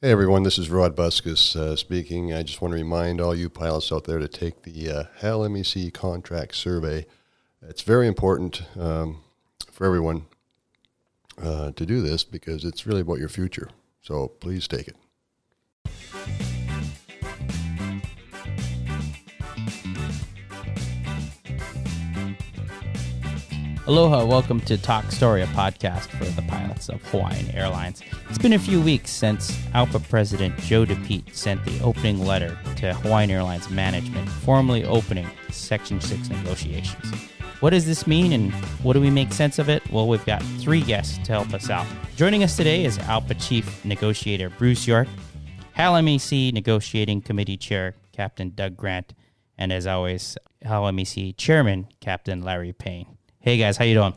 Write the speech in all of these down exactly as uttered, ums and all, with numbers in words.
Hey everyone, this is Rod Buskus uh, speaking. I just want to remind all you pilots out there to take the uh, H A L M E C contract survey. It's very important um, for everyone uh, to do this because it's really about your future. So please take it. Aloha, welcome to Talk Story, a podcast for the pilots of Hawaiian Airlines. It's been a few weeks since ALPA President Joe DePete sent the opening letter to Hawaiian Airlines management, formally opening Section six negotiations. What does this mean and what do we make sense of it? Well, we've got three guests to help us out. Joining us today is ALPA Chief Negotiator Bruce York, H A L M E C Negotiating Committee Chair Captain Doug Grant, and as always, H A L M E C Chairman Captain Larry Payne. Hey guys, how you doing?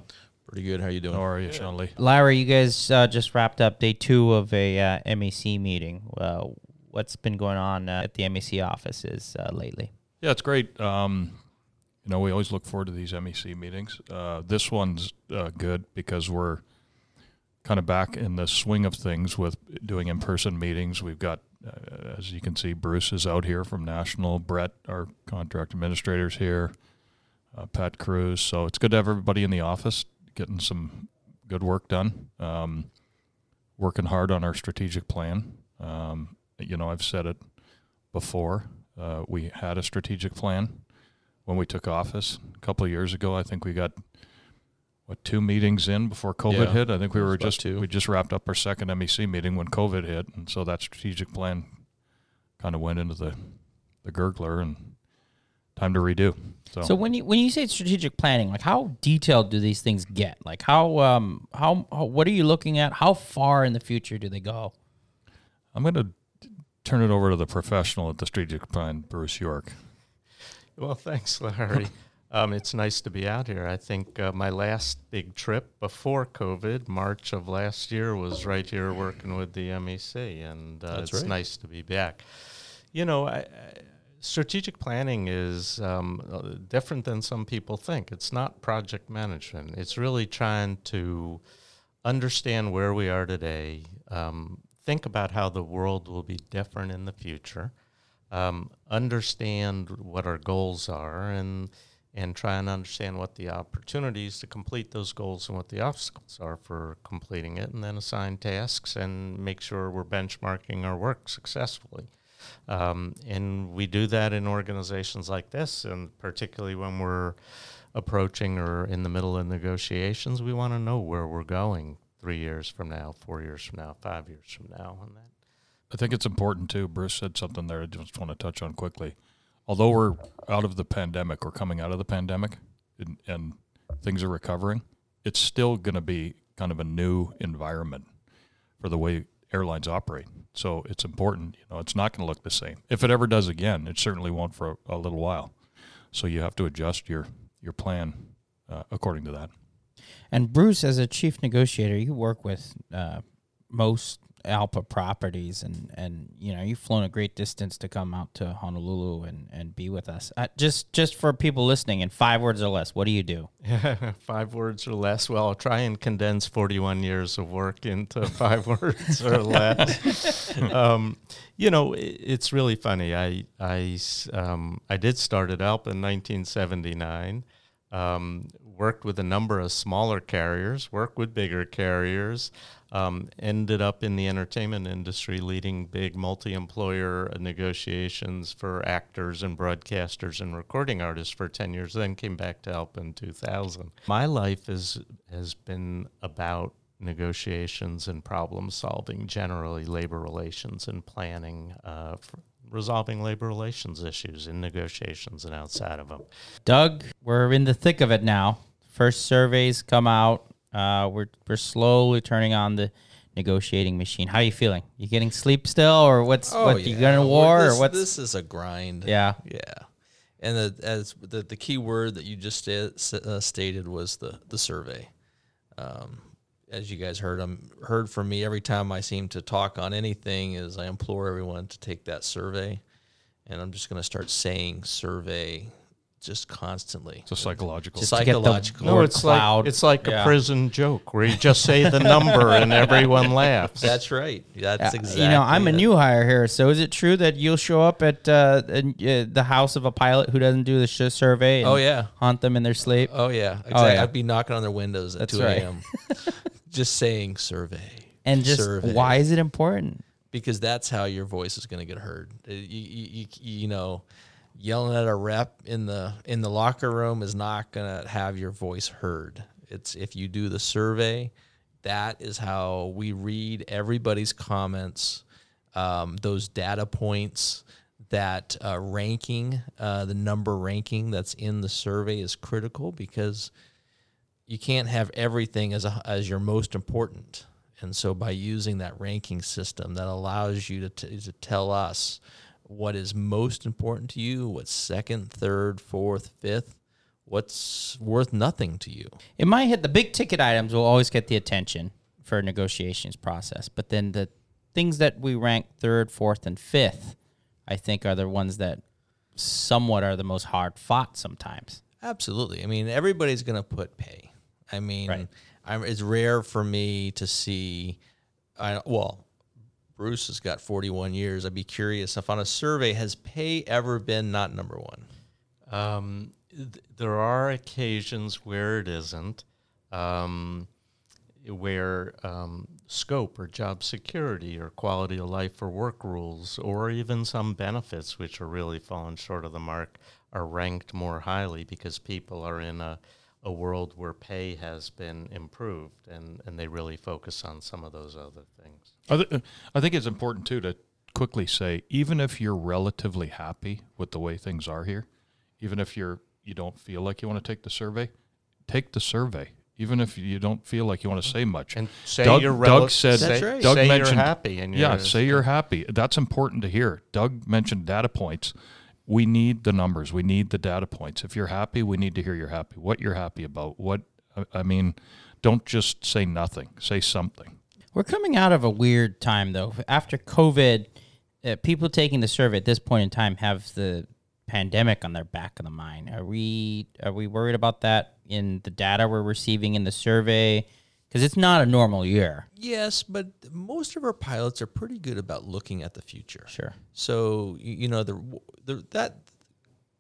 Pretty good. How you doing? How are you, yeah. Sean Lee? Larry, you guys uh, just wrapped up day two of a uh, M E C meeting. Uh, what's been going on uh, at the M E C offices uh, lately? Yeah, it's great. Um, you know, we always look forward to these M E C meetings. Uh, this one's uh, good because we're kind of back in the swing of things with doing in-person meetings. We've got, uh, as you can see, Bruce is out here from National. Brett, our contract administrator's here. Uh, Pat Cruz, so it's good to have everybody in the office getting some good work done, um, working hard on our strategic plan. Um, you know, I've said it before, uh, we had a strategic plan when we took office a couple of years ago. I think we got, what, two meetings in before COVID yeah, hit? I think we were just, two. we just wrapped up our second M E C meeting when COVID hit, and so that strategic plan kind of went into the, the gurgler and time to redo. So, so when you when you say strategic planning, like how detailed do these things get? Like how um how, how what are you looking at? How far in the future do they go? I'm going to turn it over to the professional at the strategic plan, Bruce York. Well, thanks, Larry. um, it's nice to be out here. I think uh, my last big trip before COVID, March of last year, was right here working with the M E C, and uh, it's right. Nice to be back. You know, I. I strategic planning is um, different than some people think. It's not project management. It's really trying to understand where we are today, um, think about how the world will be different in the future, um, understand what our goals are, and and try and understand what the opportunities to complete those goals and what the obstacles are for completing it, and then assign tasks and make sure we're benchmarking our work successfully. Um, and we do that in organizations like this, and particularly when we're approaching or in the middle of negotiations, we want to know where we're going three years from now, four years from now, five years from now. And that. I think it's important, too. Bruce said something there I just want to touch on quickly. Although we're out of the pandemic, we're coming out of the pandemic, and, and things are recovering, it's still going to be kind of a new environment for the way airlines operate. So it's important, you know, it's not going to look the same. If it ever does again, it certainly won't for a, a little while. So you have to adjust your, your plan uh, according to that. And Bruce, as a chief negotiator, you work with uh, most ALPA properties and, and, you know, you've flown a great distance to come out to Honolulu and, and be with us. Uh, just, just for people listening, in five words or less, what do you do? Five words or less. Well, I'll try and condense forty-one years of work into five words or less. Um, you know, it, it's really funny. I, I, um, I did start at ALPA in nineteen seventy-nine, um, worked with a number of smaller carriers, worked with bigger carriers, Um, ended up in the entertainment industry leading big multi-employer negotiations for actors and broadcasters and recording artists for ten years, then came back to ALPA in two thousand. My life is, has been about negotiations and problem solving, generally labor relations and planning, uh, for resolving labor relations issues in negotiations and outside of them. Doug, we're in the thick of it now. First surveys come out. Uh, we're we're slowly turning on the negotiating machine. How are you feeling? You getting sleep still, or what's oh, what yeah. you gonna war? This, or what's this is a grind. Yeah, yeah. And the, as the the key word that you just st- uh, stated was the the survey. Um, as you guys heard, um, heard from me every time I seem to talk on anything is I implore everyone to take that survey, and I'm just gonna start saying survey just constantly. It's a psychological. Just psychological. The, no, it's cloud. like it's like yeah. a prison joke where you just say the number and everyone laughs. That's right. That's uh, exactly. You know, I'm it. a new hire here, so is it true that you'll show up at uh, the house of a pilot who doesn't do the sh- survey? And oh yeah. Haunt them in their sleep. Oh yeah. Exactly. Oh, yeah. I'd be knocking on their windows at That's two a.m. Right. Just saying survey. And just survey. Why is it important? Because that's how your voice is going to get heard. You, you, you know, yelling at a rep in the in the locker room is not going to have your voice heard. It's if you do the survey, that is how we read everybody's comments, um, those data points, that uh, ranking, uh, the number ranking that's in the survey is critical because you can't have everything as a, as your most important. And so by using that ranking system, that allows you to t- to tell us what is most important to you, what's second, third, fourth, fifth, what's worth nothing to you. In my head, the big ticket items will always get the attention for a negotiations process. But then the things that we rank third, fourth, and fifth, I think are the ones that somewhat are the most hard fought sometimes. Absolutely. I mean, everybody's going to put pay. I mean... Right. I'm, it's rare for me to see, I, well, Bruce has got forty-one years. I'd be curious if on a survey, has pay ever been not number one? Um, th- there are occasions where it isn't, um, where um, scope or job security or quality of life or work rules or even some benefits, which are really falling short of the mark, are ranked more highly because people are in a... a world where pay has been improved, and, and they really focus on some of those other things. I, th- I think it's important, too, to quickly say, even if you're relatively happy with the way things are here, even if you're you don't feel like you want to take the survey, take the survey, even if you don't feel like you want to say much. And say Doug, you're rel- Doug said, that's right. Doug say mentioned, you're happy. And you're yeah, just, say you're happy. That's important to hear. Doug mentioned data points. We need the numbers. We need the data points. If you're happy, we need to hear you're happy, what you're happy about. What I mean, don't just say nothing. Say something. We're coming out of a weird time, though. After COVID, uh, people taking the survey at this point in time have the pandemic on their back of the mind. Are we are we worried about that in the data we're receiving in the survey? Because it's not a normal year. Yes, but most of our pilots are pretty good about looking at the future. Sure. So, you know, the, the that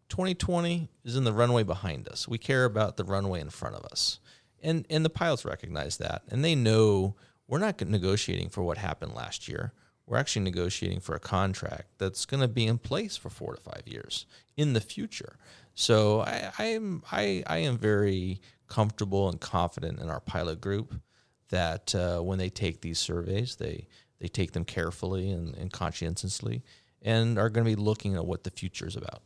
twenty twenty is in the runway behind us. We care about the runway in front of us. And and the pilots recognize that. And they know we're not negotiating for what happened last year. We're actually negotiating for a contract that's going to be in place for four to five years in the future. So I, I am I, I am very... comfortable and confident in our pilot group that uh, when they take these surveys, they they take them carefully and, and conscientiously and are going to be looking at what the future is about.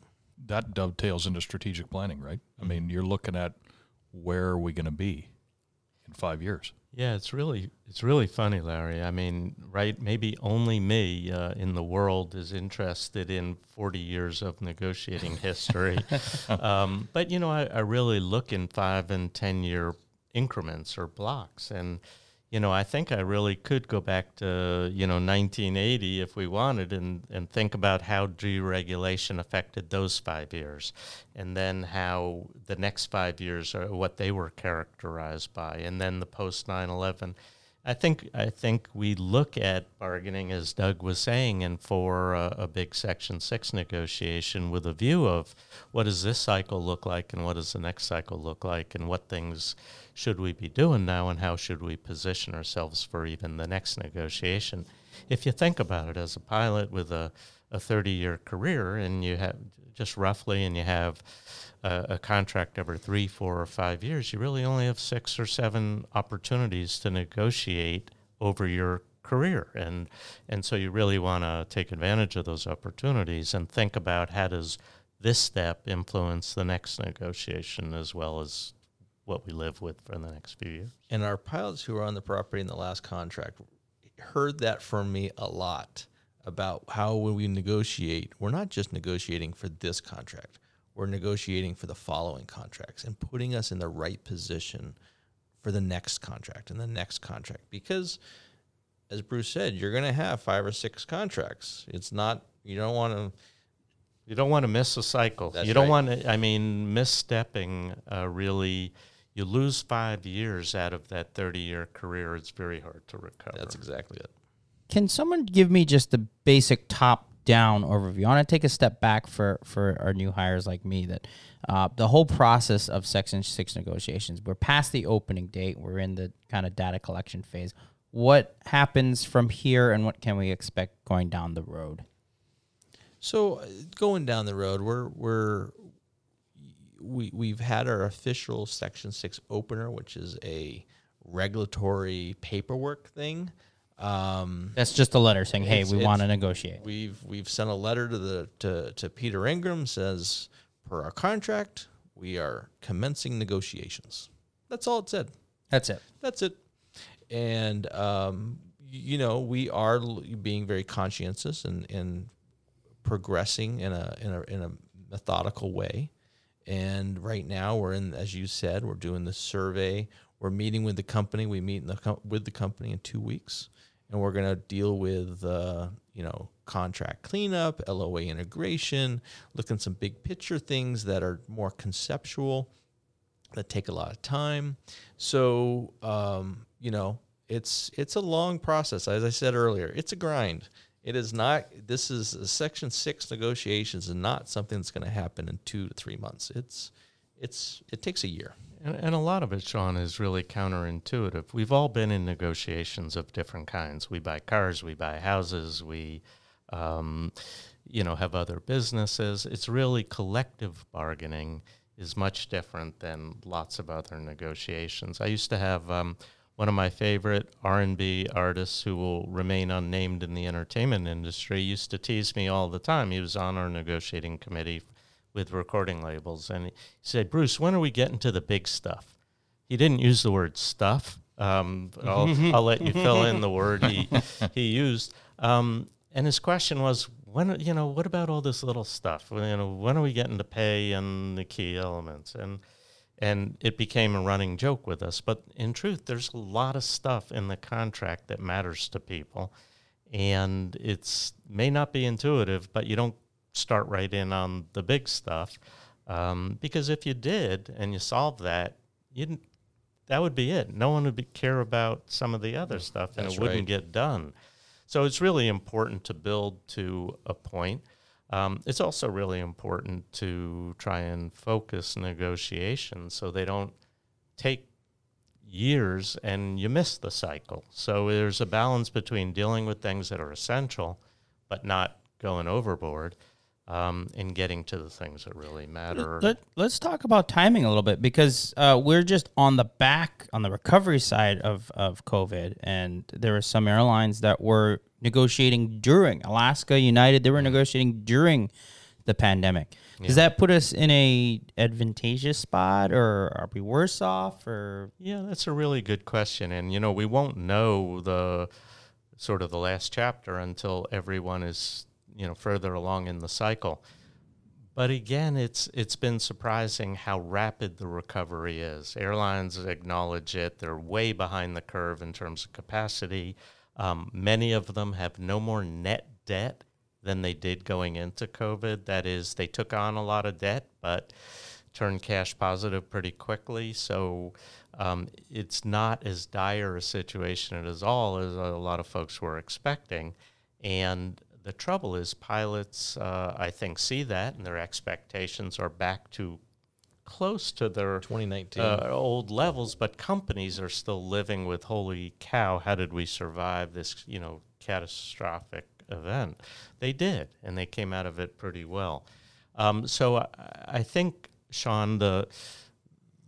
That dovetails into strategic planning, right? I mean, you're looking at where are we going to be in five years? Yeah, it's really it's really funny, Larry. I mean, right, maybe only me uh, in the world is interested in forty years of negotiating history. um, but, you know, I, I really look in five and ten-year increments or blocks. And, you know, I think I really could go back to, you know, nineteen eighty if we wanted and, and think about how deregulation affected those five years and then how the next five years are what they were characterized by and then the post nine eleven. I think I think we look at bargaining, as Doug was saying, and for a, a big Section six negotiation with a view of what does this cycle look like and what does the next cycle look like and what things should we be doing now and how should we position ourselves for even the next negotiation. If you think about it as a pilot with a, a thirty-year career and you have just roughly and you have a, a contract every three, four, or five years, you really only have six or seven opportunities to negotiate over your career. And and so you really want to take advantage of those opportunities and think about how does this step influence the next negotiation as well as what we live with for the next few years. And our pilots who were on the property in the last contract heard that from me a lot about how when we negotiate, we're not just negotiating for this contract. We're negotiating for the following contracts and putting us in the right position for the next contract and the next contract. Because, as Bruce said, you're going to have five or six contracts. It's not, you don't want to You don't want to miss a cycle. That's you don't right. want to, I mean, misstepping uh, really, you lose five years out of that thirty-year career. It's very hard to recover. That's exactly it. Can someone give me just the basic top-down overview? I want to take a step back for, for our new hires like me, that uh, the whole process of Section six negotiations, we're past the opening date. We're in the kind of data collection phase. What happens from here, and what can we expect going down the road? So going down the road, we're we're we we've had our official Section six opener, which is a regulatory paperwork thing. Um, That's just a letter saying, "Hey, we want to negotiate." We've we've sent a letter to the to, to Peter Ingram, says, "Per our contract, we are commencing negotiations." That's all it said. That's it. That's it. And, um, you know, we are being very conscientious and, and progressing in a, in a, in a methodical way. And right now we're in, as you said, we're doing the survey. We're meeting with the company. We meet in the com- with the company in two weeks, and we're going to deal with, uh, you know, contract cleanup, L O A integration, looking at some big picture things that are more conceptual, that take a lot of time. So, um, you know, it's it's a long process. As I said earlier, it's a grind. It is not, this is Section six negotiations and not something that's going to happen in two to three months. It's, it's, it takes a year. And, and a lot of it, Sean, is really counterintuitive. We've all been in negotiations of different kinds. We buy cars, we buy houses, we, um, you know, have other businesses. It's really collective bargaining is much different than lots of other negotiations. I used to have um, one of my favorite R and B artists who will remain unnamed in the entertainment industry used to tease me all the time. He was on our negotiating committee with recording labels, and he said, "Bruce, when are we getting to the big stuff?" He didn't use the word stuff. Um, I'll, I'll let you fill in the word he, he used. Um, and his question was, when, you know, what about all this little stuff? Well, you know, when are we getting to pay and the key elements? And and it became a running joke with us. But in truth, there's a lot of stuff in the contract that matters to people. And it's may not be intuitive, but you don't start right in on the big stuff. Um, because if you did and you solved that, you didn't, that would be it. No one would be, care about some of the other stuff, and That's it wouldn't right. get done. So it's really important to build to a point. Um, it's also really important to try and focus negotiations so they don't take years and you miss the cycle. So there's a balance between dealing with things that are essential but not going overboard, um, and getting to the things that really matter. Let, let's talk about timing a little bit, because uh, we're just on the back, on the recovery side of, of COVID, and there were some airlines that were negotiating during. Alaska, United, they were negotiating during the pandemic. Does yeah. that put us in a advantageous spot, or are we worse off? Or Yeah, that's a really good question. And, you know, we won't know the sort of the last chapter until everyone is, you know, further along in the cycle. But again, it's it's been surprising how rapid the recovery is. Airlines acknowledge it. They're way behind the curve in terms of capacity. Um, many of them have no more net debt than they did going into COVID. That is, they took on a lot of debt, but turned cash positive pretty quickly. So um, it's not as dire a situation at all as a lot of folks were expecting. And the trouble is pilots, uh, I think, see that, and their expectations are back to close to their twenty nineteen uh, old levels, but companies are still living with, holy cow, how did we survive this, you know, catastrophic event? They did, and they came out of it pretty well. Um, so I, I think, Sean, the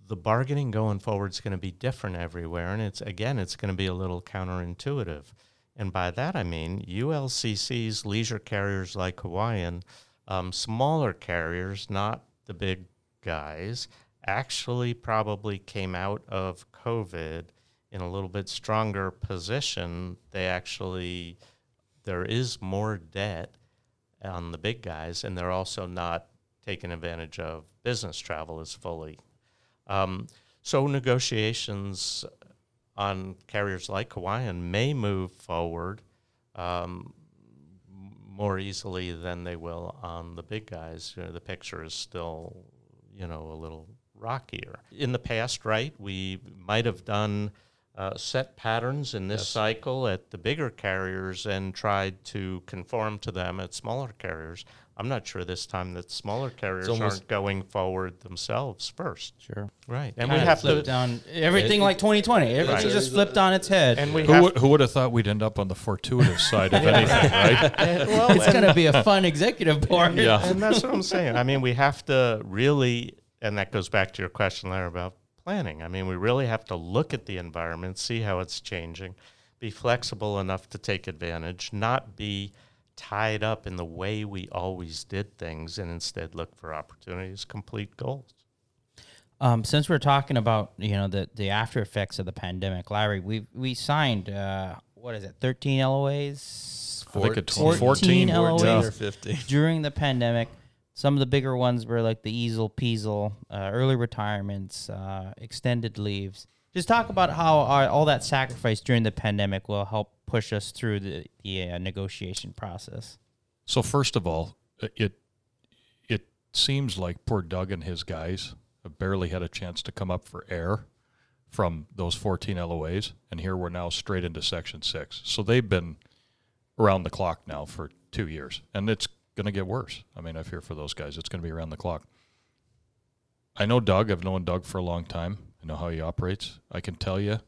the bargaining going forward is going to be different everywhere, and it's again, it's going to be a little counterintuitive. And by that I mean U L C Cs, leisure carriers like Hawaiian, um, smaller carriers, not the big guys, actually probably came out of COVID in a little bit stronger position. They actually, there is more debt on the big guys, and they're also not taking advantage of business travel as fully. Um, so negotiations on carriers like Hawaiian may move forward um, more easily than they will on the big guys. You know, the picture is still, you know, a little rockier. In the past, right, we might have done uh, set patterns in this yes. cycle at the bigger carriers and tried to conform to them at smaller carriers. I'm not sure this time that smaller carriers aren't going forward themselves first. Sure. Right. And we have flipped on everything it, like twenty twenty. Everything's right. just flipped on its head. And we who, have, who would have thought we'd end up on the fortuitous side of anything, right? Well, it's going to be a fun executive board. Yeah. And that's what I'm saying. I mean, we have to really, and that goes back to your question, Larry, about planning. I mean, we really have to look at the environment, see how it's changing, be flexible enough to take advantage, not be tied up in the way we always did things, and instead look for opportunities, complete goals. Um, since we're talking about, you know, the, the after effects of the pandemic, Larry, we we signed, uh, what is it, thirteen L O As? fourteen, I think fourteen, fourteen, fourteen L O As or fifteen. During the pandemic. Some of the bigger ones were like the easel, peasel, uh, early retirements, uh, extended leaves. Just talk about how our, all that sacrifice during the pandemic will help push us through the, the uh, negotiation process. So first of all, it it seems like poor Doug and his guys have barely had a chance to come up for air from those fourteen L O As, and here we're now straight into Section six. So they've been around the clock now for two years, and it's going to get worse. I mean, I fear for those guys. It's going to be around the clock. I know Doug. I've known Doug for a long time. Know how he operates. I can tell you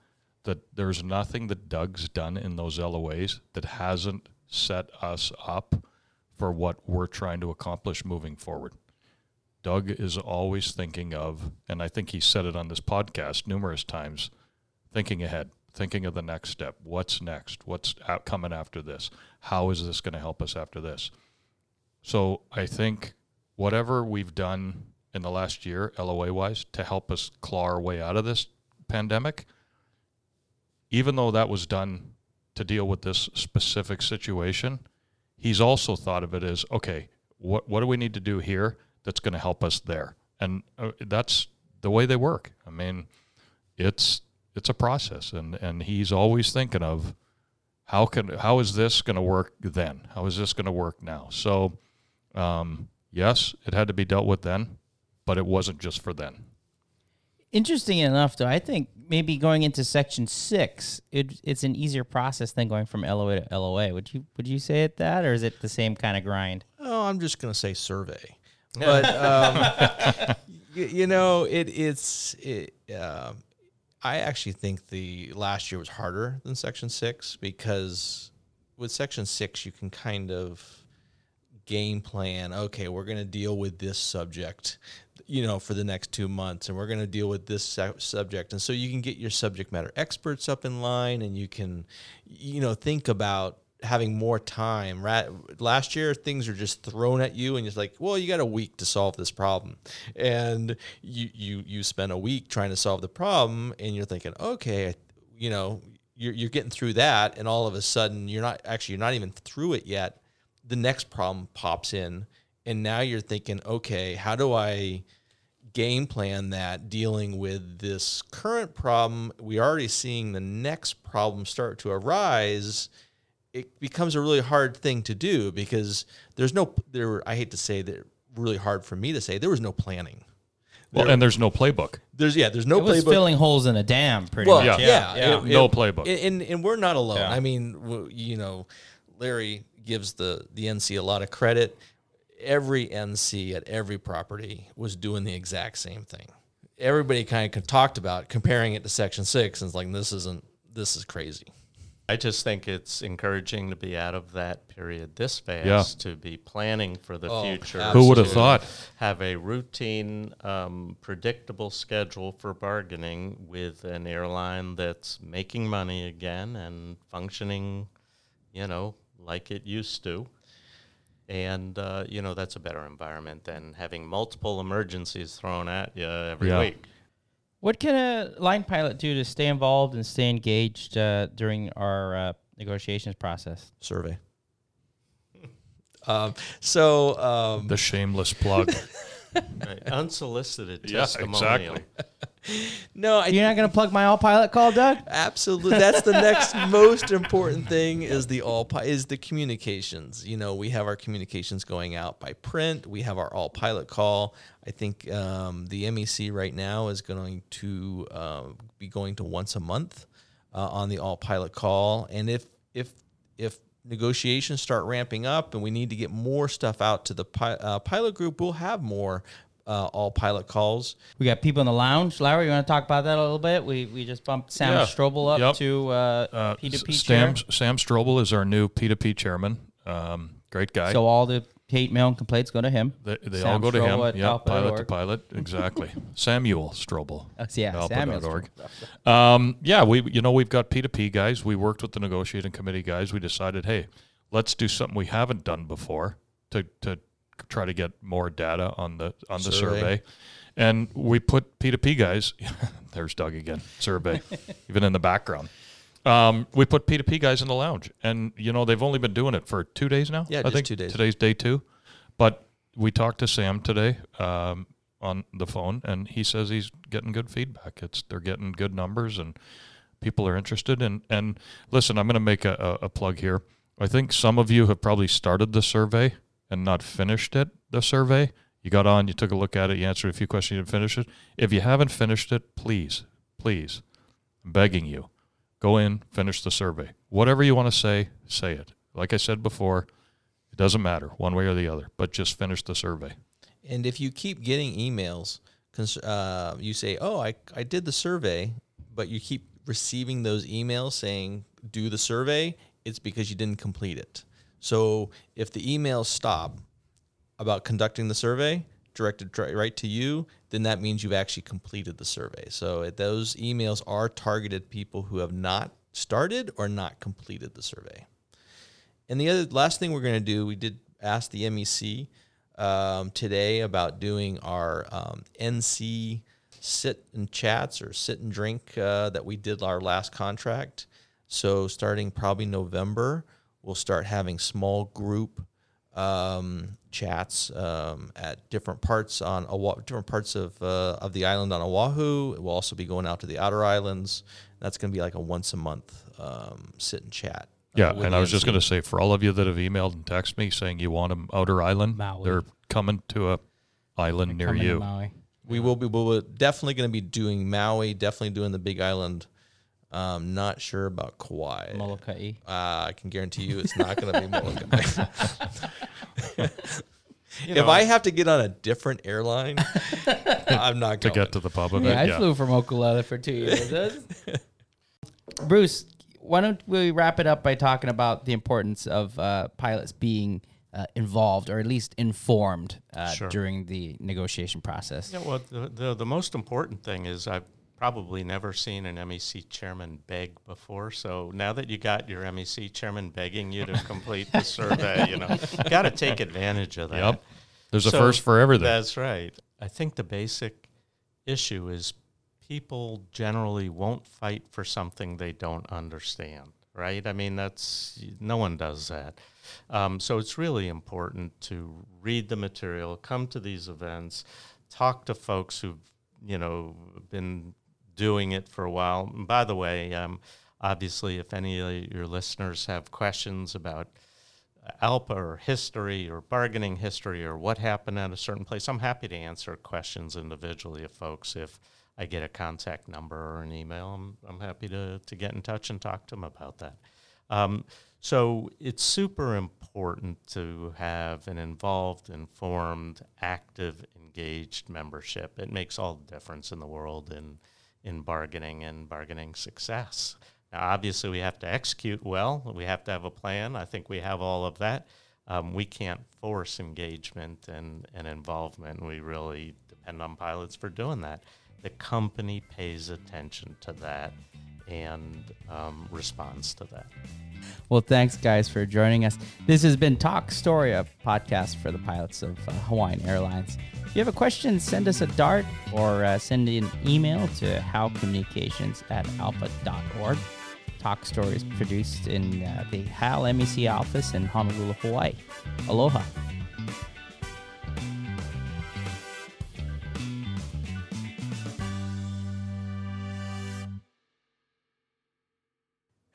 that there's nothing that Doug's done in those L O As that hasn't set us up for what we're trying to accomplish moving forward. Doug is always thinking of, and I think he said it on this podcast numerous times, thinking ahead, thinking of the next step. What's next? What's out coming after this? How is this going to help us after this? So I think whatever we've done in the last year, L O A-wise, to help us claw our way out of this pandemic, even though that was done to deal with this specific situation, he's also thought of it as, okay, what what do we need to do here that's going to help us there? And uh, that's the way they work. I mean, it's it's a process, and, and he's always thinking of how can how is this going to work then? How is this going to work now? So, um, yes, it had to be dealt with then, but it wasn't just for then. Interesting enough, though, I think maybe going into Section six, it, it's an easier process than going from L O A to L O A. Would you would you say it that, or is it the same kind of grind? Oh, I'm just going to say survey. But, um, you, you know, it it's it, uh, I actually think the last year was harder than Section six, because with Section six, you can kind of game plan, okay, we're going to deal with this subject, you know, for the next two months, and we're going to deal with this su- subject. And so you can get your subject matter experts up in line, and you can, you know, think about having more time. Ra- Last year, things are just thrown at you, and it's like, well, you got a week to solve this problem. And you, you, you spend a week trying to solve the problem, and you're thinking, okay, you know, you're, you're getting through that. And all of a sudden you're not actually, you're not even through it yet. The next problem pops in, and now you're thinking, okay, how do I game plan that dealing with this current problem? We're already seeing the next problem start to arise. It becomes a really hard thing to do, because there's no, there were, I hate to say that, really hard for me to say, there was no planning. Well, there, and there's no playbook. There's yeah, there's no it was playbook. Filling holes in a dam, pretty well, much. Yeah, yeah, yeah. It, it, no playbook. It, and and we're not alone. Yeah. I mean, you know, Larry gives the, the N C a lot of credit. Every N C at every property was doing the exact same thing. Everybody kind of talked about comparing it to Section six, and it's like, this isn't, this is crazy. I just think it's encouraging to be out of that period this fast, yeah. to be planning for the oh, future. Absolutely. Who would have thought? Have a routine, um, predictable schedule for bargaining with an airline that's making money again and functioning, you know, like it used to. And, uh, you know, that's a better environment than having multiple emergencies thrown at you every yeah. week. What can a line pilot do to stay involved and stay engaged uh, during our uh, negotiations process? Survey. um, so... Um, the shameless plug. Right. Unsolicited yeah, testimonial. Exactly. No, I, you're not going to plug my all pilot call, Doug? Absolutely. That's the next most important thing is the all pi- is the communications. You know, we have our communications going out by print. We have our all pilot call. I think um, the M E C right now is going to uh, be going to once a month uh, on the all pilot call. And if if if negotiations start ramping up and we need to get more stuff out to the pi- uh, pilot group, we'll have more uh, all pilot calls. We got people in the lounge. Larry, you want to talk about that a little bit? We we just bumped Sam yeah. Strobel up yep. to uh, uh, P two P S- chair. Sam, Sam Strobel is our new P two P chairman. Um, great guy. So all the hate mail and complaints go to him. They, they all go Strobel to him. Yeah, pilot to pilot. Exactly. Samuel Strobel. That's, yeah, A L P A dot org. Strobel. Um, yeah, we you know, we've got P two P guys. We worked with the negotiating committee guys. We decided, hey, let's do something we haven't done before to to try to get more data on the on the survey. survey. And we put P two P guys, there's Doug again, survey, even in the background. Um, we put P two P guys in the lounge, and you know they've only been doing it for two days now. Yeah, I just think two days. Today's day two, but we talked to Sam today um, on the phone, and he says he's getting good feedback. It's they're getting good numbers, and people are interested. And and listen, I'm going to make a, a, a plug here. I think some of you have probably started the survey and not finished it. The survey you got on, you took a look at it, you answered a few questions, you didn't finish it. If you haven't finished it, please, please, I'm begging you. Go in, finish the survey. Whatever you want to say, say it. Like I said before, it doesn't matter one way or the other, but just finish the survey. And if you keep getting emails, uh, you say, oh, I, I did the survey, but you keep receiving those emails saying, do the survey, it's because you didn't complete it. So if the emails stop about conducting the survey, directed right to you, then that means you've actually completed the survey. So those emails are targeted people who have not started or not completed the survey. And the other last thing we're going to do, we did ask the M E C um, today about doing our um, N C sit and chats or sit and drink uh, that we did our last contract. So starting probably November, we'll start having small group Um, chats um, at different parts on Oahu, different parts of uh, of the island on Oahu. It will also be going out to the outer islands. That's going to be like a once a month um, sit and chat. Yeah, uh, and I was just going to say for all of you that have emailed and texted me saying you want them outer island, Maui. They're coming to a island they're near you. Maui. We will be. We're definitely going to be doing Maui. Definitely doing the Big Island. Um, not sure about Kauai. Molokai. Uh, I can guarantee you it's not going to be Molokai. If know. I have to get on a different airline, I'm not going to get to the pub of yeah, it. I yeah. flew from Okolota for two years. Bruce, why don't we wrap it up by talking about the importance of uh, pilots being uh, involved or at least informed uh, sure. during the negotiation process? Yeah, well, the, the, the most important thing is I've probably never seen an M E C chairman beg before. So now that you got your M E C chairman begging you to complete the survey, you know, got to take advantage of that. Yep. There's so, a first for everything. That's right. I think the basic issue is people generally won't fight for something they don't understand, right? I mean, that's no one does that. Um, so it's really important to read the material, come to these events, talk to folks who've, you know, been doing it for a while. And by the way, um, obviously, if any of your listeners have questions about ALPA or history or bargaining history or what happened at a certain place, I'm happy to answer questions individually of folks. If I get a contact number or an email, I'm, I'm happy to, to get in touch and talk to them about that. Um, so it's super important to have an involved, informed, active, engaged membership. It makes all the difference in the world in in bargaining and bargaining success. Now, obviously, we have to execute well. We have to have a plan. I think we have all of that. Um, we can't force engagement and, and involvement. We really depend on pilots for doing that. The company pays attention to that and um, responds to that. Well, thanks, guys, for joining us. This has been Talk Story, a podcast for the pilots of uh, Hawaiian Airlines. If you have a question, send us a dart or uh, send an email to howcommunications at alpa dot org. Talk Story is produced in uh, the HAL M E C office in Honolulu, Hawaii. Aloha.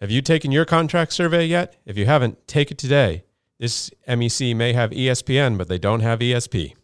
Have you taken your contract survey yet? If you haven't, take it today. This M E C may have E S P N, but they don't have E S P.